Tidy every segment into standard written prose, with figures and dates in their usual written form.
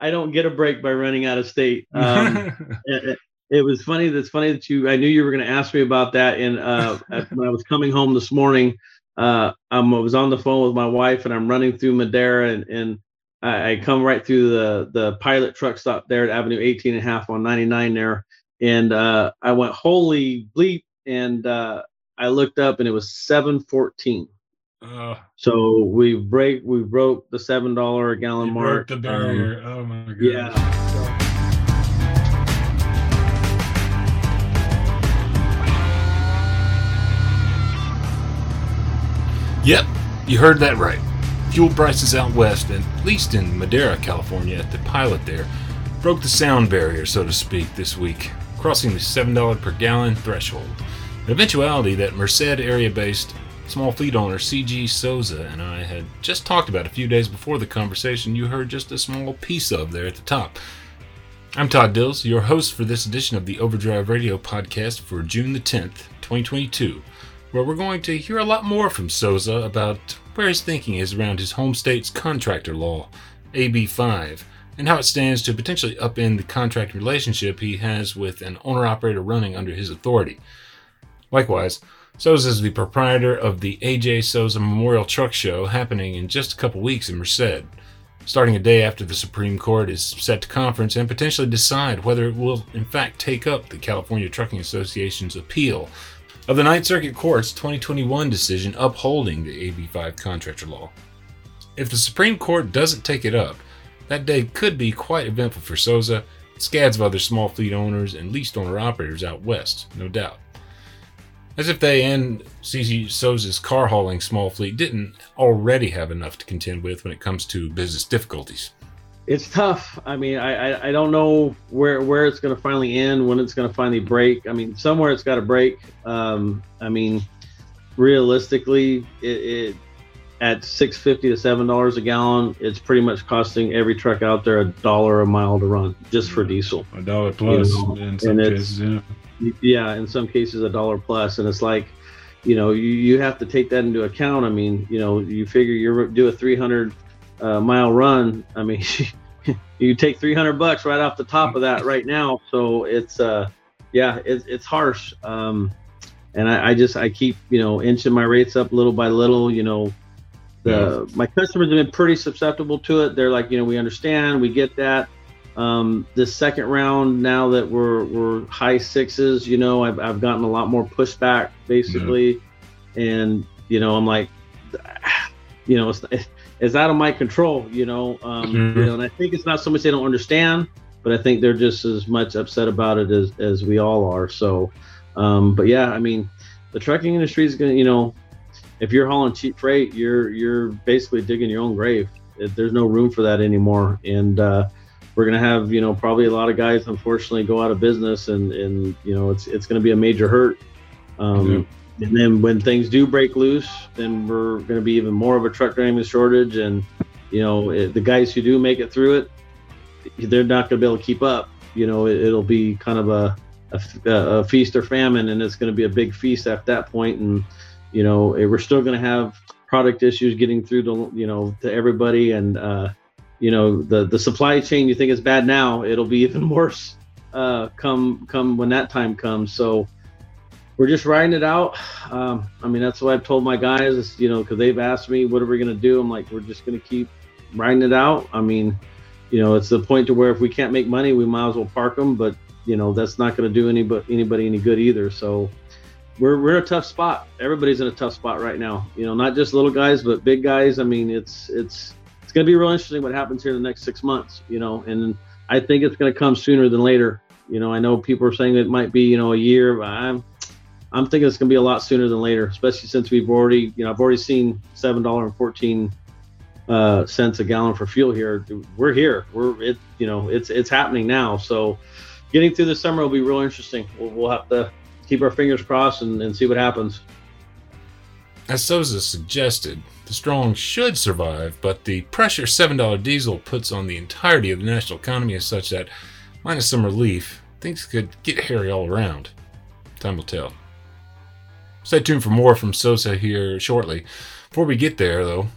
I don't get a break by running out of state. It was funny. That's funny that you, I knew you were going to ask me about that. And when I was coming home this morning, I was on the phone with my wife and I'm running through Madera, and I come right through the pilot truck stop there at Avenue 18.5 on 99 there. And I went, holy bleep. And I looked up and it was 7:14. So we broke the $7 a gallon mark. Broke the barrier. Oh my God. Yeah. Yep, you heard that right. Fuel prices out west, and at least in Madera, California, at the pilot there, broke the sound barrier, so to speak, this week, crossing the $7 per gallon threshold. An eventuality that Merced area-based small fleet owner C.G. Sosa and I had just talked about a few days before the conversation you heard just a small piece of there at the top. I'm Todd Dills, your host for this edition of the Overdrive Radio podcast for June the 10th, 2022. Where we're going to hear a lot more from Sosa about where his thinking is around his home state's contractor law, AB5, and how it stands to potentially upend the contract relationship he has with an owner-operator running under his authority. Likewise, Sosa is the proprietor of the A.J. Sosa Memorial Truck Show happening in just a couple weeks in Merced, starting a day after the Supreme Court is set to conference and potentially decide whether it will in fact take up the California Trucking Association's appeal of the Ninth Circuit Court's 2021 decision upholding the AB5 contractor law. If the Supreme Court doesn't take it up, that day could be quite eventful for Sosa, scads of other small fleet owners and leased owner-operators out west, no doubt. As if they and C.G. Sosa's car-hauling small fleet didn't already have enough to contend with when it comes to business difficulties. It's tough. I mean, I don't know where it's going to finally end, when it's going to finally break. I mean, somewhere it's got to break. I mean, realistically, it at $6.50 to $7 a gallon, it's pretty much costing every truck out there $1 a mile to run just for diesel. $1 plus, you know? In some cases, yeah. Yeah, in some cases $1 plus, and it's like, you know, you have to take that into account. I mean, you know, you figure you do a 300. Mile run. I mean, you take $300 right off the top of that right now. So it's, yeah, it's harsh. And I keep, you know, inching my rates up little by little. You know, my customers have been pretty susceptible to it. They're like, you know, we understand, we get that. This second round, now that we're high sixes, you know, I've gotten a lot more pushback basically. Yeah. And, you know, I'm like, you know, it's out of my control, you know. You know, and I think it's not so much they don't understand, but I think they're just as much upset about it as we all are. So, but yeah, I mean, the trucking industry is gonna, you know, if you're hauling cheap freight, you're basically digging your own grave. There's no room for that anymore, and we're gonna have, you know, probably a lot of guys unfortunately go out of business, and you know, it's gonna be a major hurt. And then when things do break loose, then we're going to be even more of a truck driving shortage. And, you know, the guys who do make it through it, they're not going to be able to keep up. You know, it'll be kind of a feast or famine, and it's going to be a big feast at that point. And, you know, we're still going to have product issues getting through to, you know, to everybody. And, you know, the supply chain, you think is bad now, it'll be even worse come when that time comes. So, we're just riding it out. I mean, that's what I've told my guys, is, you know, because they've asked me, what are we going to do? I'm like, we're just going to keep riding it out. I mean, you know, it's the point to where if we can't make money, we might as well park them. But, you know, that's not going to do anybody any good either. So we're in a tough spot. Everybody's in a tough spot right now. You know, not just little guys, but big guys. I mean, it's going to be real interesting what happens here in the next 6 months, you know, and I think it's going to come sooner than later. You know, I know people are saying it might be, you know, a year, but I'm thinking it's going to be a lot sooner than later, especially since we've already, you know, I've already seen $7.14 cents a gallon for fuel here. We're here. You know, it's happening now. So getting through the summer will be real interesting. We'll have to keep our fingers crossed and see what happens. As Sosa suggested, the strong should survive, but the pressure $7 diesel puts on the entirety of the national economy is such that, minus some relief, things could get hairy all around. Time will tell. Stay tuned for more from Sosa here shortly. Before we get there, though,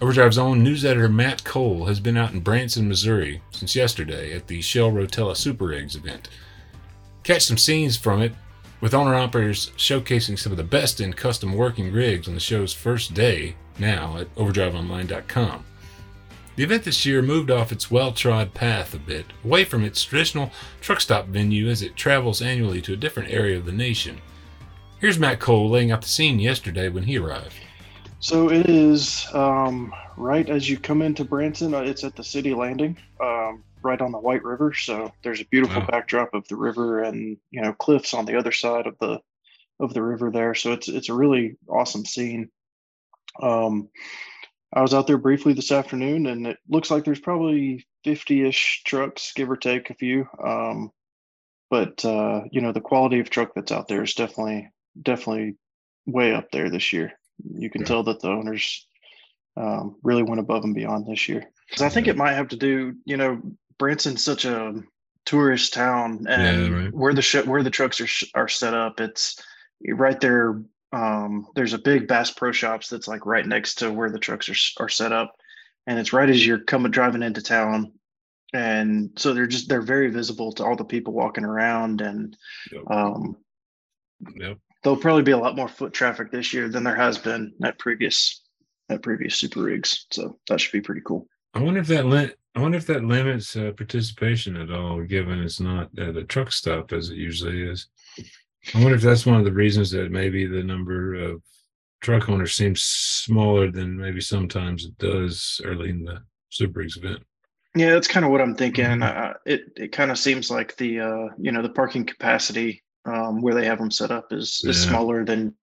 Overdrive's own news editor Matt Cole has been out in Branson, Missouri since yesterday at the Shell Rotella Super Eggs event. Catch some scenes from it with owner-operators showcasing some of the best in custom working rigs on the show's first day now at overdriveonline.com. The event this year moved off its well-trod path a bit, away from its traditional truck stop venue as it travels annually to a different area of the nation. Here's Matt Cole laying out the scene yesterday when he arrived. So it is right as you come into Branson, it's at the City Landing, right on the White River. So there's a beautiful backdrop of the river and, you know, cliffs on the other side of the river there. So it's a really awesome scene. I was out there briefly this afternoon, and it looks like there's probably 50-ish trucks, give or take a few. But you know, the quality of truck that's out there is definitely way up there this year. You can tell that the owners really went above and beyond this year. Because I think it might have to do, you know, Branson's such a tourist town, and where the trucks are set up, it's right there. There's a big Bass Pro Shops that's like right next to where the trucks are set up, and it's right as you're driving into town, and so they're very visible to all the people walking around, and there'll probably be a lot more foot traffic this year than there has been at previous Super Rigs, so that should be pretty cool. I wonder if that limits participation at all, given it's not at a truck stop as it usually is. I wonder if that's one of the reasons that maybe the number of truck owners seems smaller than maybe sometimes it does early in the Super Rigs event. Yeah, that's kind of what I'm thinking. Mm-hmm. It kind of seems like the you know, the parking capacity where they have them set up is smaller than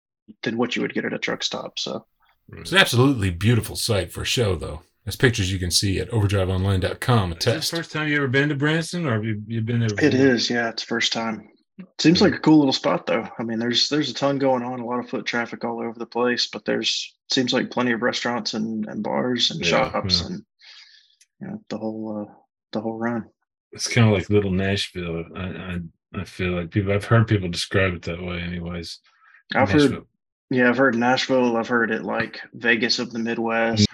what you would get at a truck stop. So it's an absolutely beautiful sight for a show, though. There's pictures you can see at overdriveonline.com. Is this the first time you ever been to Branson, or have you been there before? It is, yeah, it's the first time. Seems like a cool little spot, though. I mean, there's a ton going on, a lot of foot traffic all over the place, but seems like plenty of restaurants and bars and shops and, you know, the whole run. It's kind of like little Nashville. I feel like I've heard people describe it that way. Anyways, I've heard Nashville. I've heard it like Vegas of the Midwest.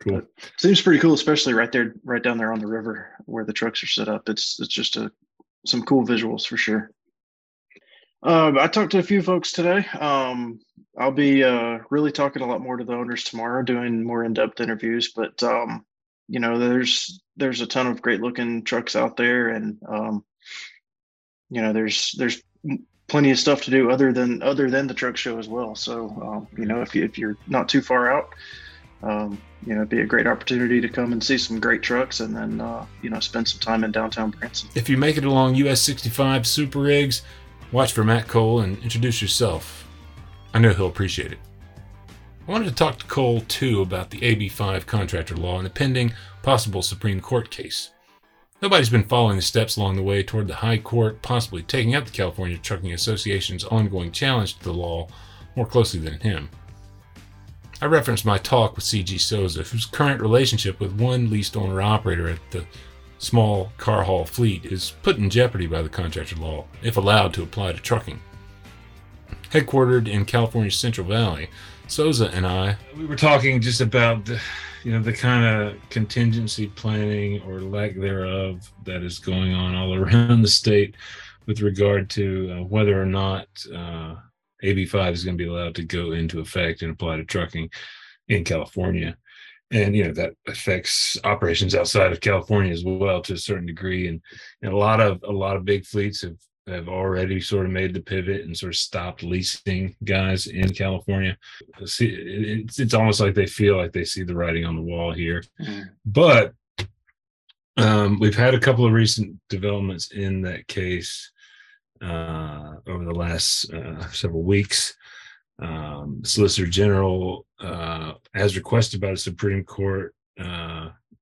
Cool. But seems pretty cool, especially right down there on the river where the trucks are set up. It's just some cool visuals for sure. I talked to a few folks today. I'll be really talking a lot more to the owners tomorrow, doing more in-depth interviews. But you know, there's a ton of great-looking trucks out there, and you know, there's plenty of stuff to do other than the truck show as well. So you know, if you're not too far out, you know, it'd be a great opportunity to come and see some great trucks, and then, you know, spend some time in downtown Branson. If you make it along US 65 Super Eggs, watch for Matt Cole and introduce yourself. I know he'll appreciate it. I wanted to talk to Cole, too, about the AB5 contractor law and the pending possible Supreme Court case. Nobody's been following the steps along the way toward the High Court possibly taking up the California Trucking Association's ongoing challenge to the law more closely than him. I referenced my talk with C.G. Sosa, whose current relationship with one leased owner-operator at the small car haul fleet is put in jeopardy by the contractor law, if allowed to apply to trucking. Headquartered in California's Central Valley, Sosa and we were talking just about the kind of contingency planning or lack thereof that is going on all around the state with regard to whether or not AB5 is going to be allowed to go into effect and apply to trucking in California. And, you know, that affects operations outside of California as well to a certain degree. And a lot of big fleets have already sort of made the pivot and sort of stopped leasing guys in California. It's almost like they feel like they see the writing on the wall here. But we've had a couple of recent developments in that case over the last several weeks. Solicitor General, as requested by the Supreme Court,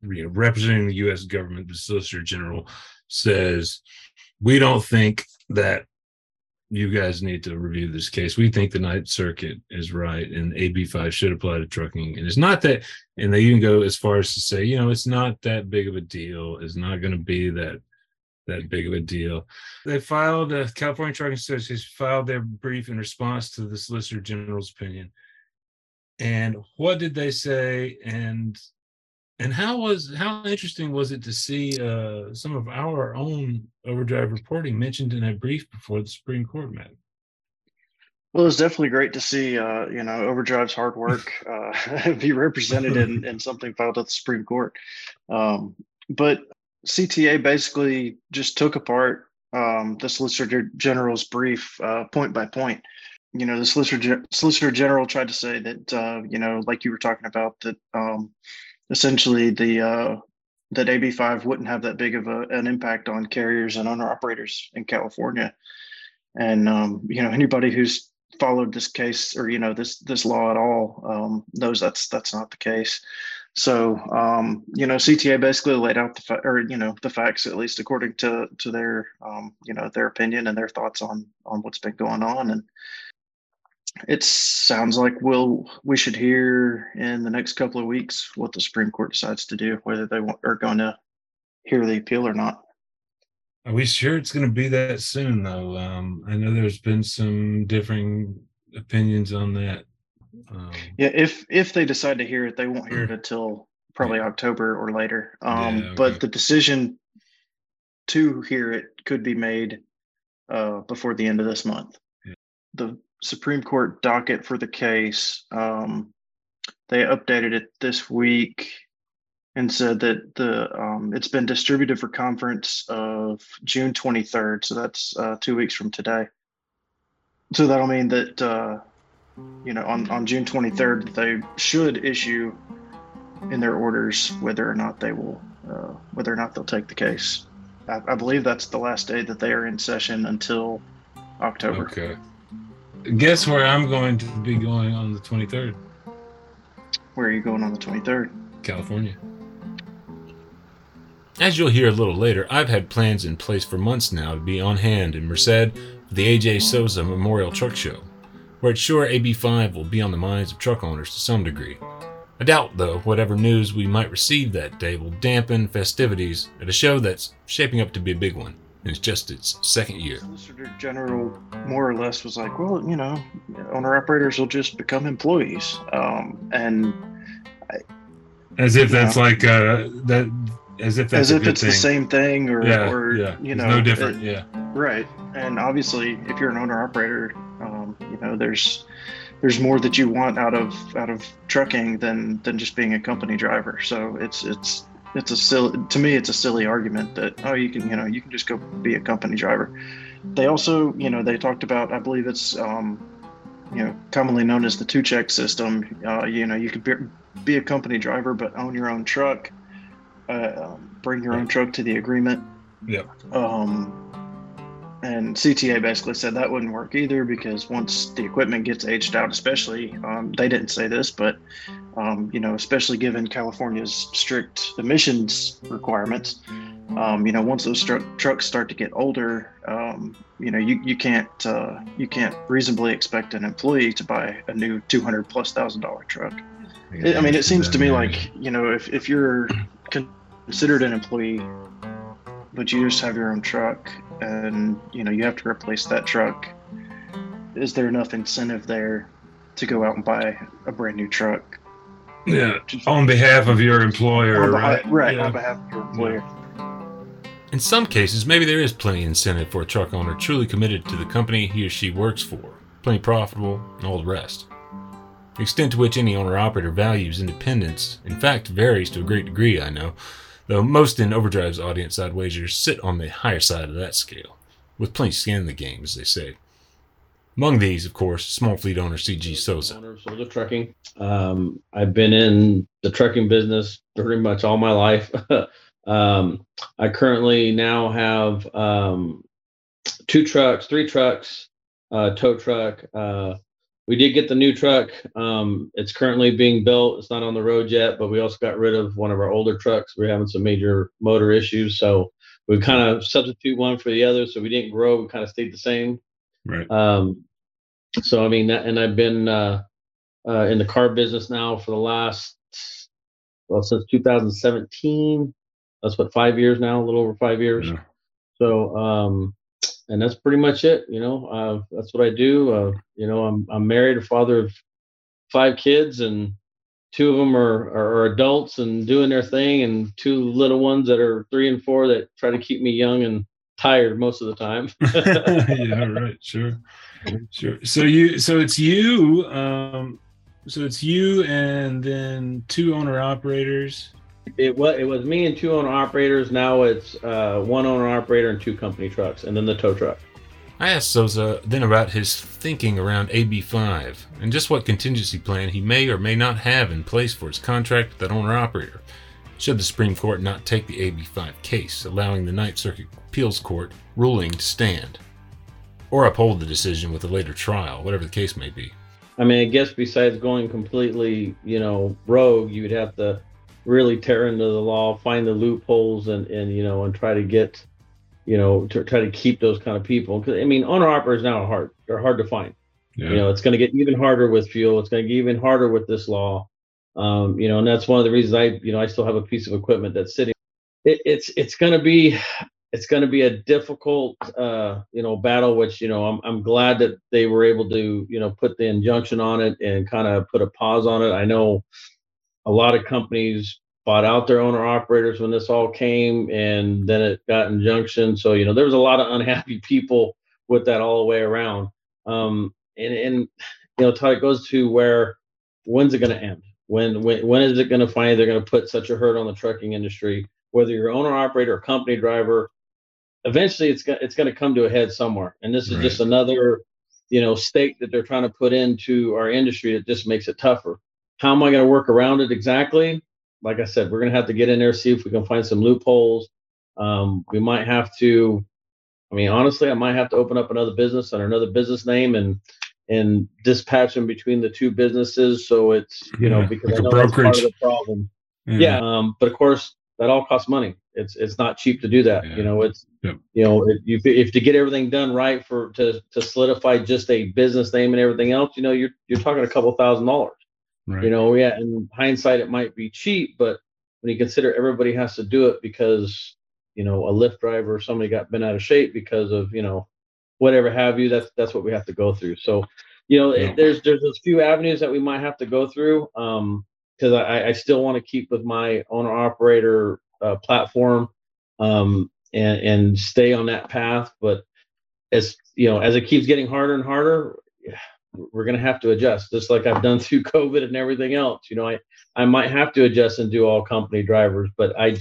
representing the U.S. government, the Solicitor General says, we don't think that you guys need to review this case. We think the Ninth Circuit is right, and AB5 should apply to trucking. And it's not that, and they even go as far as to say, you know, it's not that big of a deal. It's not going to be that big of a deal. They filed, California Trucking Association filed their brief in response to the Solicitor General's opinion. and what did they say, and how interesting was it to see some of our own overdrive reporting mentioned in a brief before the Supreme Court met? Well, it's definitely great to see, you know, overdrive's hard work be represented in something filed at the Supreme Court. But CTA basically just took apart the Solicitor General's brief point by point. You know, the Solicitor General tried to say that, you know, like you were talking about, that essentially the that AB5 wouldn't have that big of an impact on carriers and owner-operators in California. And, you know, anybody who's followed this case or, you know, this law at all knows that's not the case. So, you know, CTA basically laid out the facts, at least according to their, you know, their opinion and their thoughts on what's been going on. And it sounds like we should hear in the next couple of weeks what the Supreme Court decides to do, whether they are going to hear the appeal or not. Are we sure it's going to be that soon, though? I know there's been some differing opinions on that. Yeah, if they decide to hear it, they won't hear it until probably October or later. Okay. But the decision to hear it could be made before the end of this month. Yeah. The Supreme Court docket for the case, they updated it this week and said that it's been distributed for conference of June 23rd. So that's 2 weeks from today. So that'll mean that, you know, on June 23rd, they should issue in their orders whether or not they will, whether or not they'll take the case. I believe that's the last day that they are in session until October. Okay. Guess where I'm going to be going on the 23rd. Where are you going on the 23rd? California. As you'll hear a little later, I've had plans in place for months now to be on hand in Merced for the A.J. Sosa Memorial Truck Show, where it's sure AB5 will be on the minds of truck owners to some degree. I doubt, though, whatever news we might receive that day will dampen festivities at a show that's shaping up to be a big one, and it's just its second year. Solicitor General more or less was like, well, you know, owner-operators will just become employees, as if that's like that. As if it's the same thing, or you know, it's no different. Right. And obviously, if you're an owner operator, you know, there's more that you want out of trucking than just being a company driver. So it's a silly, to me, it's a silly argument that, oh, you can just go be a company driver. They also, you know, they talked about, I believe it's you know, commonly known as the two-check system. You know, you could be a company driver, but own your own truck. Bring your own truck to the agreement. Yeah. And CTA basically said that wouldn't work either, because once the equipment gets aged out, especially, they didn't say this, but, you know, especially given California's strict emissions requirements, you know, once those trucks start to get older, you know, you can't reasonably expect an employee to buy a new $200,000+ truck. I mean, it seems to me like, you know, if you're considered an employee, but you just have your own truck, and you know you have to replace that truck, is there enough incentive there to go out and buy a brand new truck? Yeah, on behalf of your employer, on behalf of your employer. In some cases, maybe there is plenty of incentive for a truck owner truly committed to the company he or she works for, plenty profitable, and all the rest. The extent to which any owner-operator values independence, in fact, varies to a great degree, I know, though most in Overdrive's audience, I'd wager, sit on the higher side of that scale, with plenty skin in the game, as they say. Among these, of course, small fleet owner C.G. Sosa. Sosa Trucking. I've been in the trucking business pretty much all my life. I currently now have 3 trucks, tow truck. We did get the new truck. It's currently being built. It's not on the road yet, but we also got rid of one of our older trucks. We're having some major motor issues, so we kind of substitute one for the other. So we didn't grow. We kind of stayed the same. Right. So I mean, and I've been in the car business now for the last, since 2017. That's what, 5 years now, a little over 5 years. Yeah. So. And that's pretty much it. You know, that's what I do. You know, I'm married, a father of five kids, and two of them are adults and doing their thing, and two little ones that are 3 and 4 that try to keep me young and tired most of the time. Yeah, right. Sure. Sure. So it's you and then two owner operators. It was me and two owner operators. Now it's one owner operator and two company trucks, and then the tow truck. I asked Sosa then about his thinking around AB5 and just what contingency plan he may or may not have in place for his contract with that owner-operator, should the Supreme Court not take the AB5 case, allowing the Ninth Circuit Appeals Court ruling to stand, or uphold the decision with a later trial, whatever the case may be. I mean, I guess besides going completely, rogue, you would have to really tear into the law, find the loopholes, and try to get, to try to keep those kind of people. Because I mean, owner-operators now are hard to find. Yeah. It's going to get even harder with fuel. It's going to get even harder with this law. And that's one of the reasons I still have a piece of equipment that's sitting. It's going to be a difficult, battle, which, I'm glad that they were able to, put the injunction on it and kind of put a pause on it. I know a lot of companies bought out their owner operators when this all came, and then it got injunction. So, there was a lot of unhappy people with that all the way around. Todd, it goes to where, when's it going to end? When is it going to finally, they're going to put such a hurt on the trucking industry, whether you're owner operator or company driver, eventually it's going to come to a head somewhere. And this is right. Just another, stake that they're trying to put into our industry that just makes it tougher. How am I going to work around it exactly? Like I said, we're going to have to get in there, see if we can find some loopholes. We might have to, honestly, I might have to open up another business under another business name and dispatch them between the two businesses. So it's, because like I know that's part of the problem. Mm. Yeah. But of course that all costs money. It's not cheap to do that. Yeah. If to get everything done right to solidify just a business name and everything else, you're talking a couple $1,000s. Right. In hindsight, it might be cheap, but when you consider everybody has to do it because, a Lyft driver or somebody got bent out of shape because of, whatever have you, that's what we have to go through. So, there's a few avenues that we might have to go through, because I still want to keep with my owner operator platform, and stay on that path. But as it keeps getting harder and harder, we're going to have to adjust, just like I've done through COVID and everything else. I might have to adjust and do all company drivers, but I'd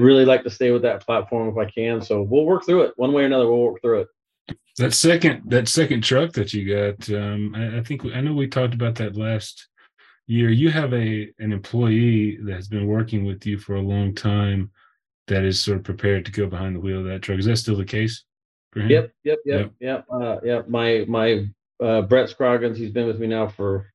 really like to stay with that platform if I can. So we'll work through it one way or another. We'll work through it. That second truck that you got, I know we talked about that last year. You have an employee that's been working with you for a long time that is sort of prepared to go behind the wheel of that truck. Is that still the case for him? Yep. My Brett Scroggins, he's been with me for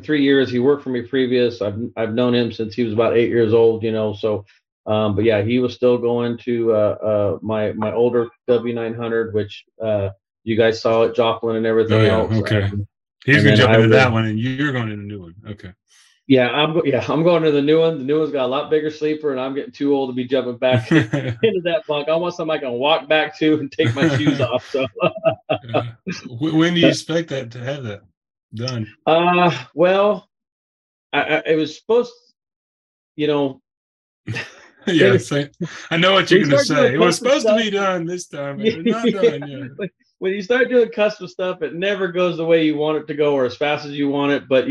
3 years. He worked for me previous. I've known him since he was about 8 years old, so. But yeah, he was still going to my older W900, which you guys saw at Joplin and everything else. Okay, he's gonna jump into that one, and you're going to the new one. Okay. Yeah, I'm going to the new one. The new one's got a lot bigger sleeper, and I'm getting too old to be jumping back into that bunk. I want something I can walk back to and take my shoes off. So, when do you expect that to have that done? It was supposed, Yeah, I know what you're going to say. It was supposed to be done this time, but it's not done yet. Like, when you start doing custom stuff, it never goes the way you want it to go or as fast as you want it. But,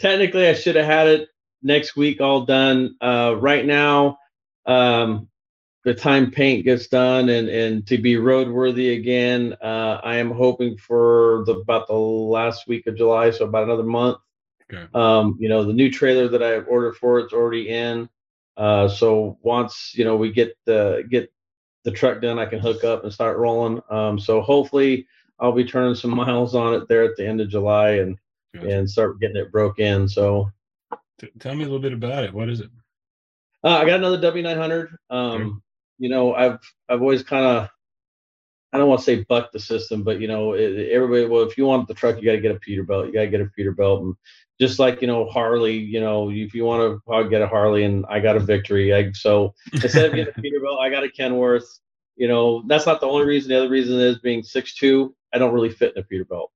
technically I should have had it next week all done. Right now, the time paint gets done and to be roadworthy again, I am hoping for about the last week of July, so about another month. Okay. The new trailer that I ordered for it's already in. So once, we get the truck done, I can hook up and start rolling. So hopefully I'll be turning some miles on it there at the end of July and start getting it broke in. So tell me a little bit about it. What is it? I got another W900. Okay. I've always kind of, I don't want to say buck the system, but everybody, if you want the truck, you got to get a Peterbilt. You got to get a Peterbilt. And just like, Harley, if you want to, I'll get a Harley, and I got a Victory. So instead of getting a Peterbilt, I got a Kenworth. That's not the only reason. The other reason is being 6'2", I don't really fit in a Peterbilt.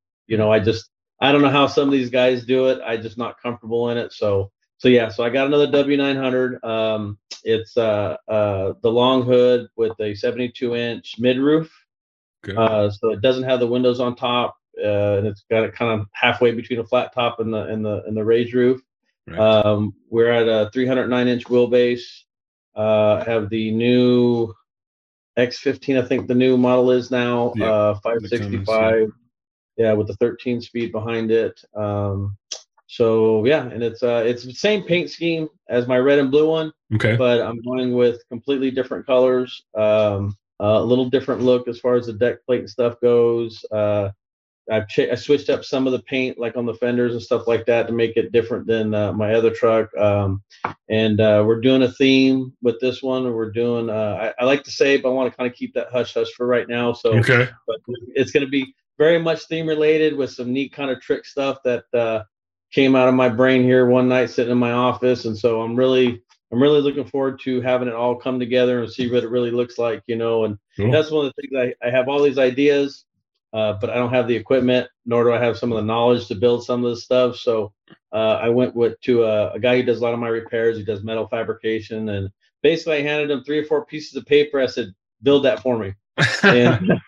I just, I don't know how some of these guys do it. I'm just not comfortable in it. So yeah, so I got another W900. It's the long hood with a 72-inch mid-roof. Okay. So it doesn't have the windows on top, and it's got it kind of halfway between a flat top and the raised roof. Right. We're at a 309-inch wheelbase. Have the new X15, I think the new model is now, yeah, 565. Yeah, with the 13-speed behind it. So yeah, and it's the same paint scheme as my red and blue one. Okay. But I'm going with completely different colors. A little different look as far as the deck plate and stuff goes. I switched up some of the paint, like on the fenders and stuff like that, to make it different than my other truck. And we're doing a theme with this one. We're doing I like to say, but I want to kind of keep that hush hush for right now. So okay. But it's going to be very much theme related with some neat kind of trick stuff that came out of my brain here one night sitting in my office. And so I'm really looking forward to having it all come together and see what it really looks like, you know. And cool. That's one of the things I have all these ideas, but I don't have the equipment, nor do I have some of the knowledge to build some of this stuff. So I went to a guy who does a lot of my repairs. He does metal fabrication, and basically I handed him 3 or 4 pieces of paper. I said, build that for me. And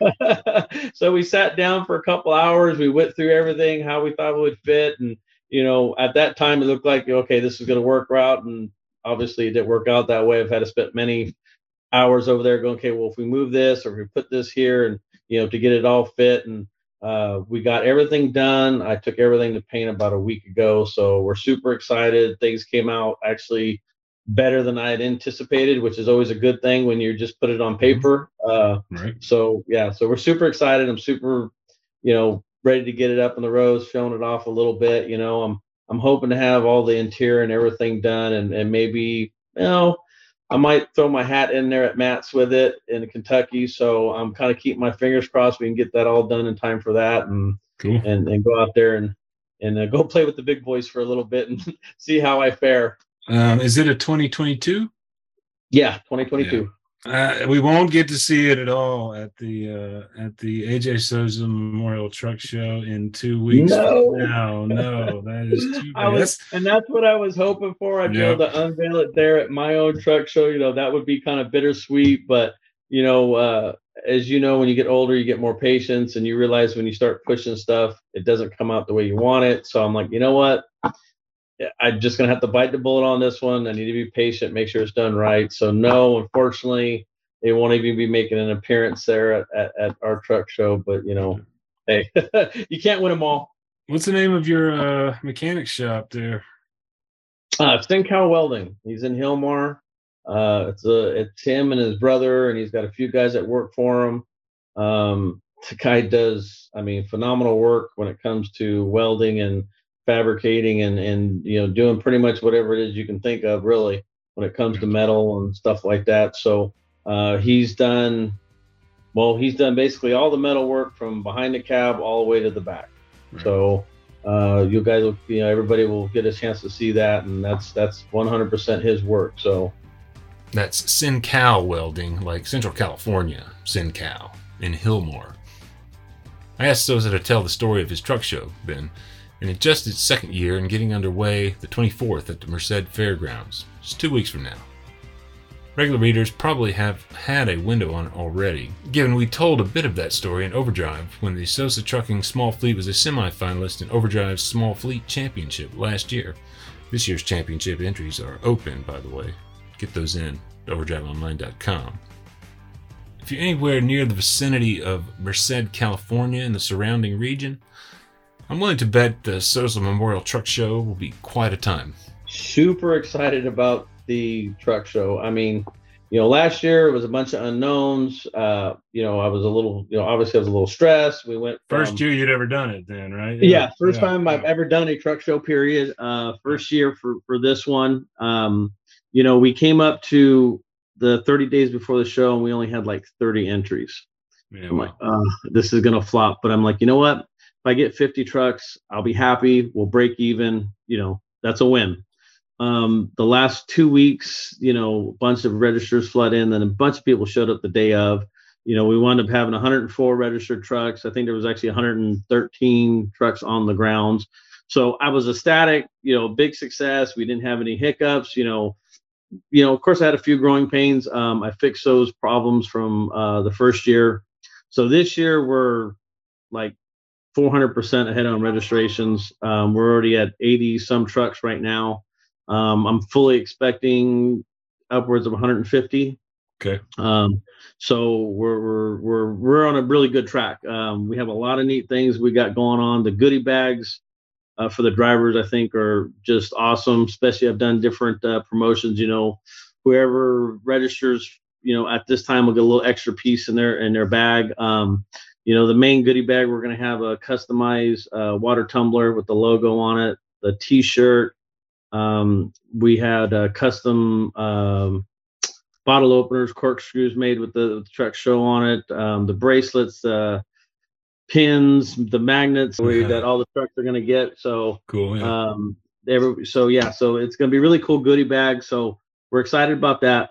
so we sat down for a couple hours. We went through everything, how we thought it would fit, and you know, at that time it looked like, okay, this is going to work out, and obviously it didn't work out that way. I've had to spend many hours over there going, okay, well, if we move this or if we put this here, and you know, to get it all fit. And we got everything done. I took everything to paint about a week ago, so we're super excited. Things came out actually better than I had anticipated, which is always a good thing when you just put it on paper. Right. So yeah, so we're super excited. I'm super, you know, ready to get it up on the road, showing it off a little bit. You know, I'm hoping to have all the interior and everything done, and maybe, you know, I might throw my hat in there at Matt's with it in Kentucky. So I'm kind of keeping my fingers crossed we can get that all done in time for that, and cool. and go out there and go play with the big boys for a little bit and see how I fare. Is it a 2022? Yeah, 2022. Yeah. We won't get to see it at all at the A.J. Sosa Memorial Truck Show in 2 weeks. No, that is too bad. And that's what I was hoping for. I'd be able to unveil it there at my own truck show. You know, that would be kind of bittersweet, but you know, as you know, when you get older, you get more patience, and you realize when you start pushing stuff, it doesn't come out the way you want it. So I'm like, you know what? I'm just going to have to bite the bullet on this one. I need to be patient, make sure it's done right. So no, unfortunately, they won't even be making an appearance there at our truck show. But, you know, hey, you can't win them all. What's the name of your mechanic shop there? Stinkow Welding. He's in Hilmar. It's him and his brother, and he's got a few guys that work for him. The guy does, I mean, phenomenal work when it comes to welding and fabricating and you know, doing pretty much whatever it is you can think of, really, when it comes to metal and stuff like that. So he's done basically all the metal work from behind the cab all the way to the back. Right. So you guys will, you know, everybody will get a chance to see that, and that's 100% his work. So that's Stinkow Welding, like Central California, Stinkow in Hilmar. I asked Sosa to tell the story of his truck show, Ben. And it's just its second year and getting underway the 24th at the Merced Fairgrounds. It's 2 weeks from now. Regular readers probably have had a window on it already, given we told a bit of that story in Overdrive when the Sosa Trucking Small Fleet was a semi-finalist in Overdrive's Small Fleet Championship last year. This year's championship entries are open, by the way. Get those in at overdriveonline.com. If you're anywhere near the vicinity of Merced, California and the surrounding region, I'm willing to bet the Sosa Memorial Truck Show will be quite a time. Super excited about the truck show. I mean, you know, last year it was a bunch of unknowns. You know, I was a little, you know, obviously I was a little stressed. We went from, first year you'd ever done it then, right? Yeah, first time I've ever done a truck show, period. First year for this one. You know, we came up to the 30 days before the show, and we only had like 30 entries. Yeah, I'm like, this is going to flop. But I'm like, you know what? If I get 50 trucks, I'll be happy. We'll break even. You know, that's a win. The last 2 weeks, you know, a bunch of registers flood in, then a bunch of people showed up the day of. you know, we wound up having 104 registered trucks. I think there was actually 113 trucks on the grounds. So I was ecstatic, you know, big success. We didn't have any hiccups, you know, of course I had a few growing pains. I fixed those problems from the first year. So this year we're like 400% ahead on registrations. We're already at 80 some trucks right now. I'm fully expecting upwards of 150. Okay. So we're on a really good track. We have a lot of neat things we got going on. The goodie bags for the drivers, I think, are just awesome. Especially I've done different promotions. You know, whoever registers, you know, at this time will get a little extra piece in their bag. You know, the main goodie bag, we're going to have a customized water tumbler with the logo on it, the T-shirt. We had a custom bottle openers, corkscrews made with the truck show on it, the bracelets, pins, the magnets that all the trucks are going to get. So cool. Yeah. So it's going to be really cool goodie bag. So we're excited about that.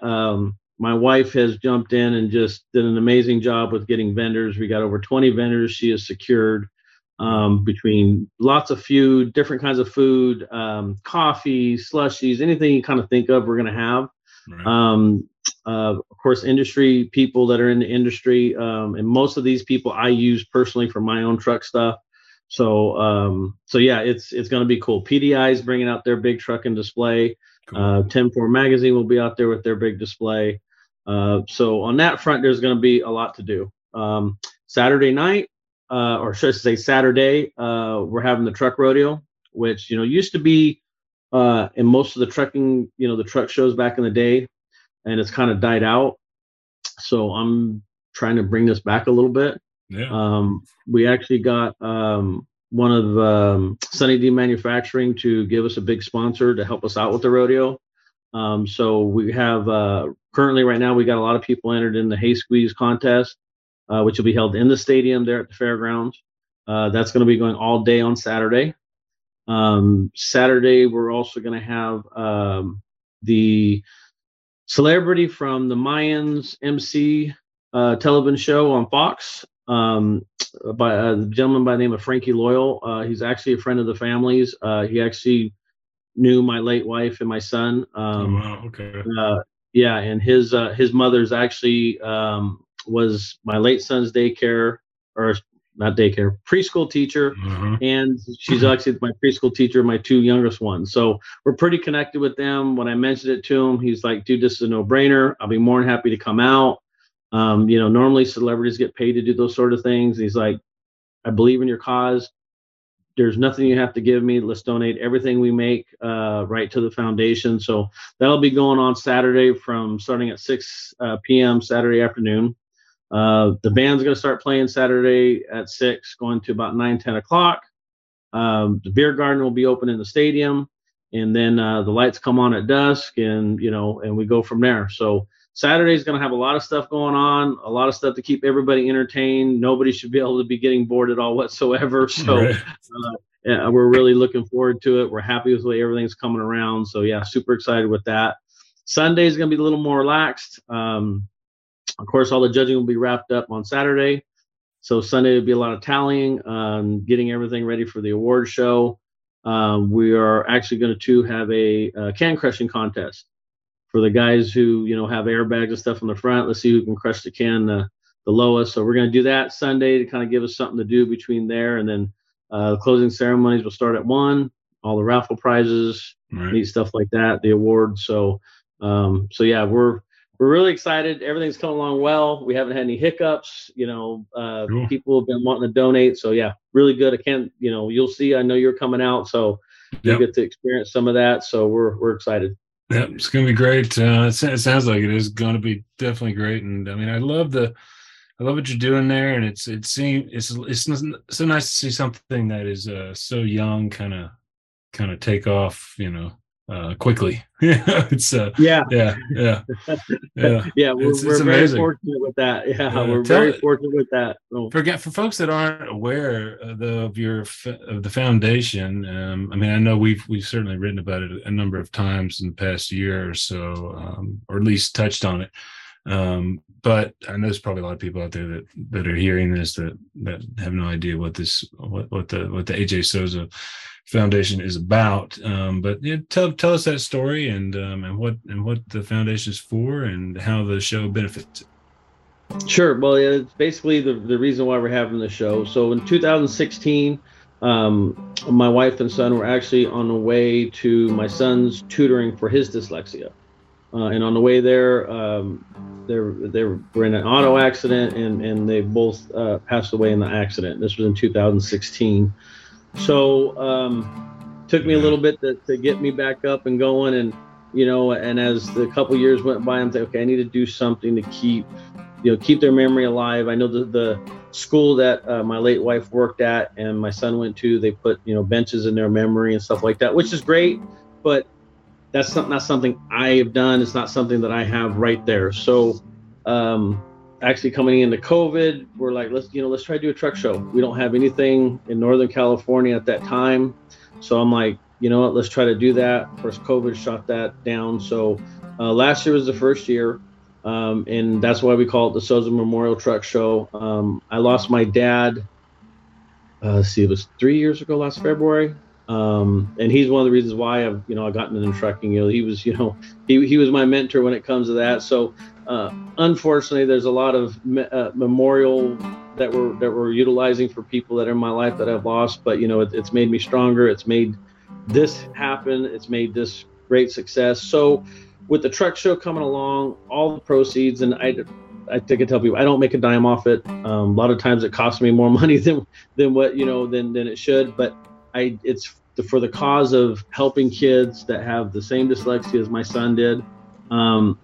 My wife has jumped in and just did an amazing job with getting vendors. We got over 20 vendors she has secured, between lots of food, different kinds of food, coffee, slushies, anything you kind of think of, we're going to have. Right. Of course, industry people that are in the industry, and most of these people I use personally for my own truck stuff. So, it's going to be cool. PDI is bringing out their big truck and display. Cool. 10-4 magazine will be out there with their big display. So on that front, there's going to be a lot to do. Saturday night, or should I say Saturday, we're having the truck rodeo, which, you know, used to be in most of the trucking, you know, the truck shows back in the day, and it's kind of died out. So I'm trying to bring this back a little bit. Yeah. We actually got one of Sunny D Manufacturing to give us a big sponsor to help us out with the rodeo. So we have currently right now, we got a lot of people entered in the Hay Squeeze contest, which will be held in the stadium there at the fairgrounds. That's going to be going all day on Saturday. Saturday, we're also going to have the celebrity from the Mayans MC television show on Fox, by a gentleman by the name of Frankie Loyal. He's actually a friend of the family's. He actually knew my late wife and my son. Oh, wow. Okay. And his mother's actually was my late son's daycare, or not daycare, preschool teacher. Mm-hmm. And she's actually my preschool teacher, my two youngest ones. So we're pretty connected with them. When I mentioned it to him, he's like, dude, this is a no brainer. I'll be more than happy to come out. You know, normally celebrities get paid to do those sort of things. And he's like, I believe in your cause. There's nothing you have to give me. Let's donate everything we make right to the foundation. So that'll be going on Saturday from starting at 6 p.m. Saturday afternoon. The band's going to start playing Saturday at 6, going to about 9-10 o'clock. The beer garden will be open in the stadium, and then the lights come on at dusk, and you know, and we go from there. So Saturday's going to have a lot of stuff going on, a lot of stuff to keep everybody entertained. Nobody should be able to be getting bored at all whatsoever. So we're really looking forward to it. We're happy with the way everything's coming around. So yeah, super excited with that. Sunday's going to be a little more relaxed. Of course, all the judging will be wrapped up on Saturday. So Sunday will be a lot of tallying, getting everything ready for the award show. We are actually going to have a can crushing contest for the guys who, you know, have airbags and stuff on the front. Let's see who can crush the can the lowest. So we're going to do that Sunday to kind of give us something to do between there. And then the closing ceremonies will start at 1, all the raffle prizes, right, neat stuff like that, the awards. So, we're really excited. Everything's coming along well. We haven't had any hiccups. You know, cool. People have been wanting to donate. So, yeah, really good. I can't, you know, you'll see. I know you're coming out, so you get to experience some of that. So we're excited. Yep, it's going to be great. It sounds like it is going to be definitely great. And, I mean, I love what you're doing there. And it's so nice to see something that is so young kind of take off, you know, quickly. We're very fortunate with that. So for folks that aren't aware of the foundation, I mean, I know we've certainly written about it a number of times in the past year or so, or at least touched on it. But I know there's probably a lot of people out there that are hearing this that have no idea what the A.J. Sosa Foundation is about. But yeah, tell us that story and what the foundation is for and how the show benefits it. Sure. Well, it's basically the reason why we're having the show. So in 2016, my wife and son were actually on the way to my son's tutoring for his dyslexia. And on the way there, they were in an auto accident, and they both passed away in the accident. This was in 2016. So took me a little bit to get me back up and going. And, and as the couple years went by, I'm thinking, okay, I need to do something to keep their memory alive. I know the school that my late wife worked at and my son went to, they put, benches in their memory and stuff like that, which is great, but that's not something I have done. It's not something that I have right there. So actually coming into COVID, we're like, let's try to do a truck show. We don't have anything in Northern California at that time. So I'm like, what, let's try to do that. Of course, COVID shot that down. So last year was the first year. And that's why we call it the Sosa Memorial Truck Show. I lost my dad, it was 3 years ago last February. And he's one of the reasons why I've, I've gotten into trucking. He was, he was my mentor when it comes to that. So, unfortunately there's a lot of memorial that we're utilizing for people that are in my life that I've lost, but it's made me stronger. It's made this happen. It's made this great success. So, with the truck show coming along, all the proceeds, and I think I tell people I don't make a dime off it. A lot of times it costs me more money than what than it should, but it's for the cause of helping kids that have the same dyslexia as my son did.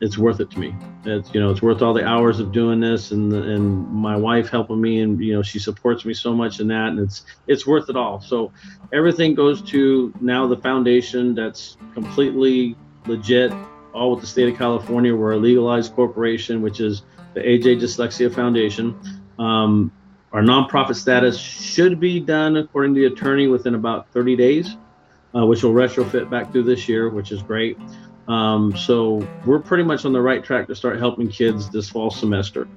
It's worth it to me. It's it's worth all the hours of doing this, and my wife helping me, and she supports me so much in that, and it's worth it all. So everything goes to now the foundation that's completely legit. All with the state of California. We're a legalized corporation, which is the AJ Dyslexia Foundation. Our nonprofit status should be done, according to the attorney, within about 30 days, which will retrofit back through this year, which is great. So we're pretty much on the right track to start helping kids this fall semester.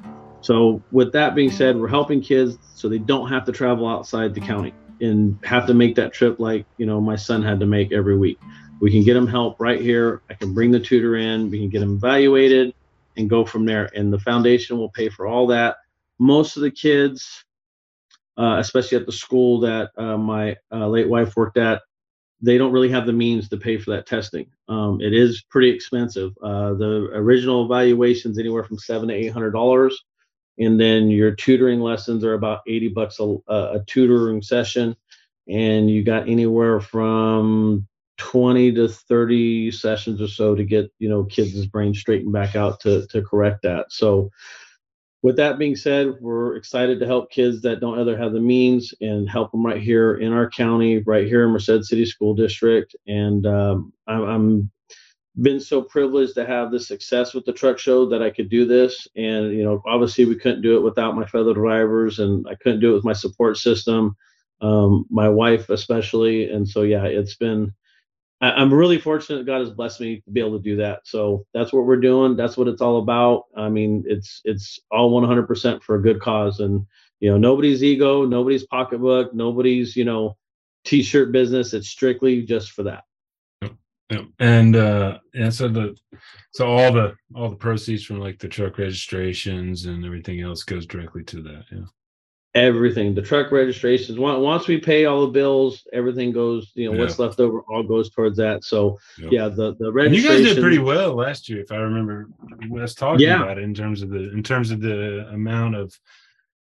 So with that being said, we're helping kids so they don't have to travel outside the county and have to make that trip like my son had to make every week. We can get them help right here. I can bring the tutor in. We can get them evaluated and go from there. And the foundation will pay for all that. Most of the kids, especially at the school that my late wife worked at, they don't really have the means to pay for that testing. It is pretty expensive. The original evaluation's anywhere from $700 to $800. And then your tutoring lessons are about $80 a tutoring session. And you got anywhere from 20 to 30 sessions or so to get kids' brain straightened back out to correct that. So with that being said, we're excited to help kids that don't either have the means and help them right here in our county, right here in Merced City School District. And I'm been so privileged to have the success with the truck show that I could do this. And obviously we couldn't do it without my fellow drivers, and I couldn't do it with my support system, my wife especially. And so yeah, it's been, I'm really fortunate God has blessed me to be able to do that. So that's what we're doing. That's what it's all about. I mean, it's all 100% for a good cause. And, nobody's ego, nobody's pocketbook, nobody's, T-shirt business. It's strictly just for that. And so all the proceeds from like the truck registrations and everything else goes directly to that. Yeah. Everything, the truck registrations, once we pay all the bills, everything goes, what's left over all goes towards that. So yeah, the registration, and you guys did pretty well last year, if I remember us talking about it, in terms of the amount of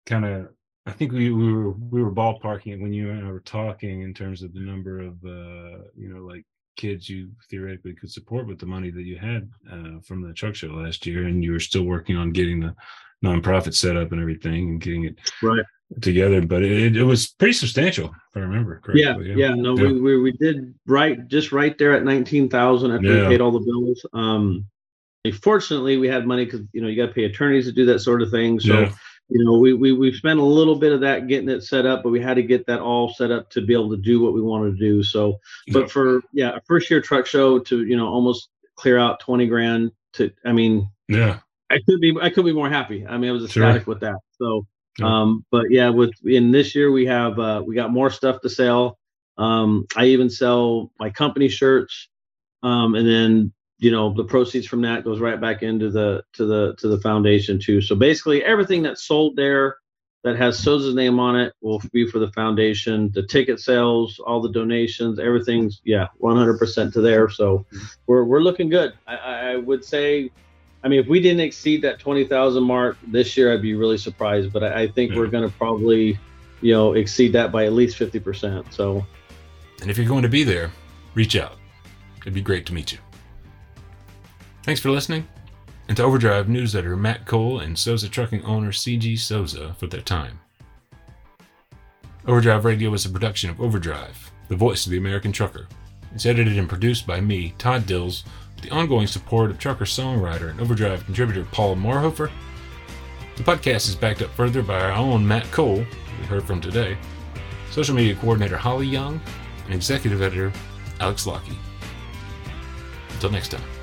kind of, I think we were ballparking it when you and I were talking in terms of the number of like kids you theoretically could support with the money that you had from the truck show last year, and you were still working on getting the nonprofit set up and everything and getting it right together, but it was pretty substantial if I remember correctly. We did right there at 19,000 after we paid all the bills. Fortunately we had money because you got to pay attorneys to do that sort of thing, so we spent a little bit of that getting it set up, but we had to get that all set up to be able to do what we wanted to do. So but for a first year truck show to almost clear out $20,000 to, I mean I couldn't be more happy. I mean, I was ecstatic with that. So, but yeah, in this year we have, we got more stuff to sell. I even sell my company shirts. And then, you know, the proceeds from that goes right back into the foundation too. So basically everything that's sold there that has Sosa's name on it will be for the foundation, the ticket sales, all the donations, everything's 100% to there. So we're looking good. I would say, I mean, if we didn't exceed that 20,000 mark this year, I'd be really surprised. But I think we're going to probably, you know, exceed that by at least 50%. So, and if you're going to be there, reach out. It'd be great to meet you. Thanks for listening, and to Overdrive news editor Matt Cole and Sosa Trucking owner C.G. Sosa for their time. Overdrive Radio is a production of Overdrive, the voice of the American trucker. It's edited and produced by me, Todd Dills, with the ongoing support of trucker-songwriter and Overdrive contributor Paul Marhofer. The podcast is backed up further by our own Matt Cole, we heard from today, social media coordinator Holly Young, and executive editor Alex Lockheed. Until next time.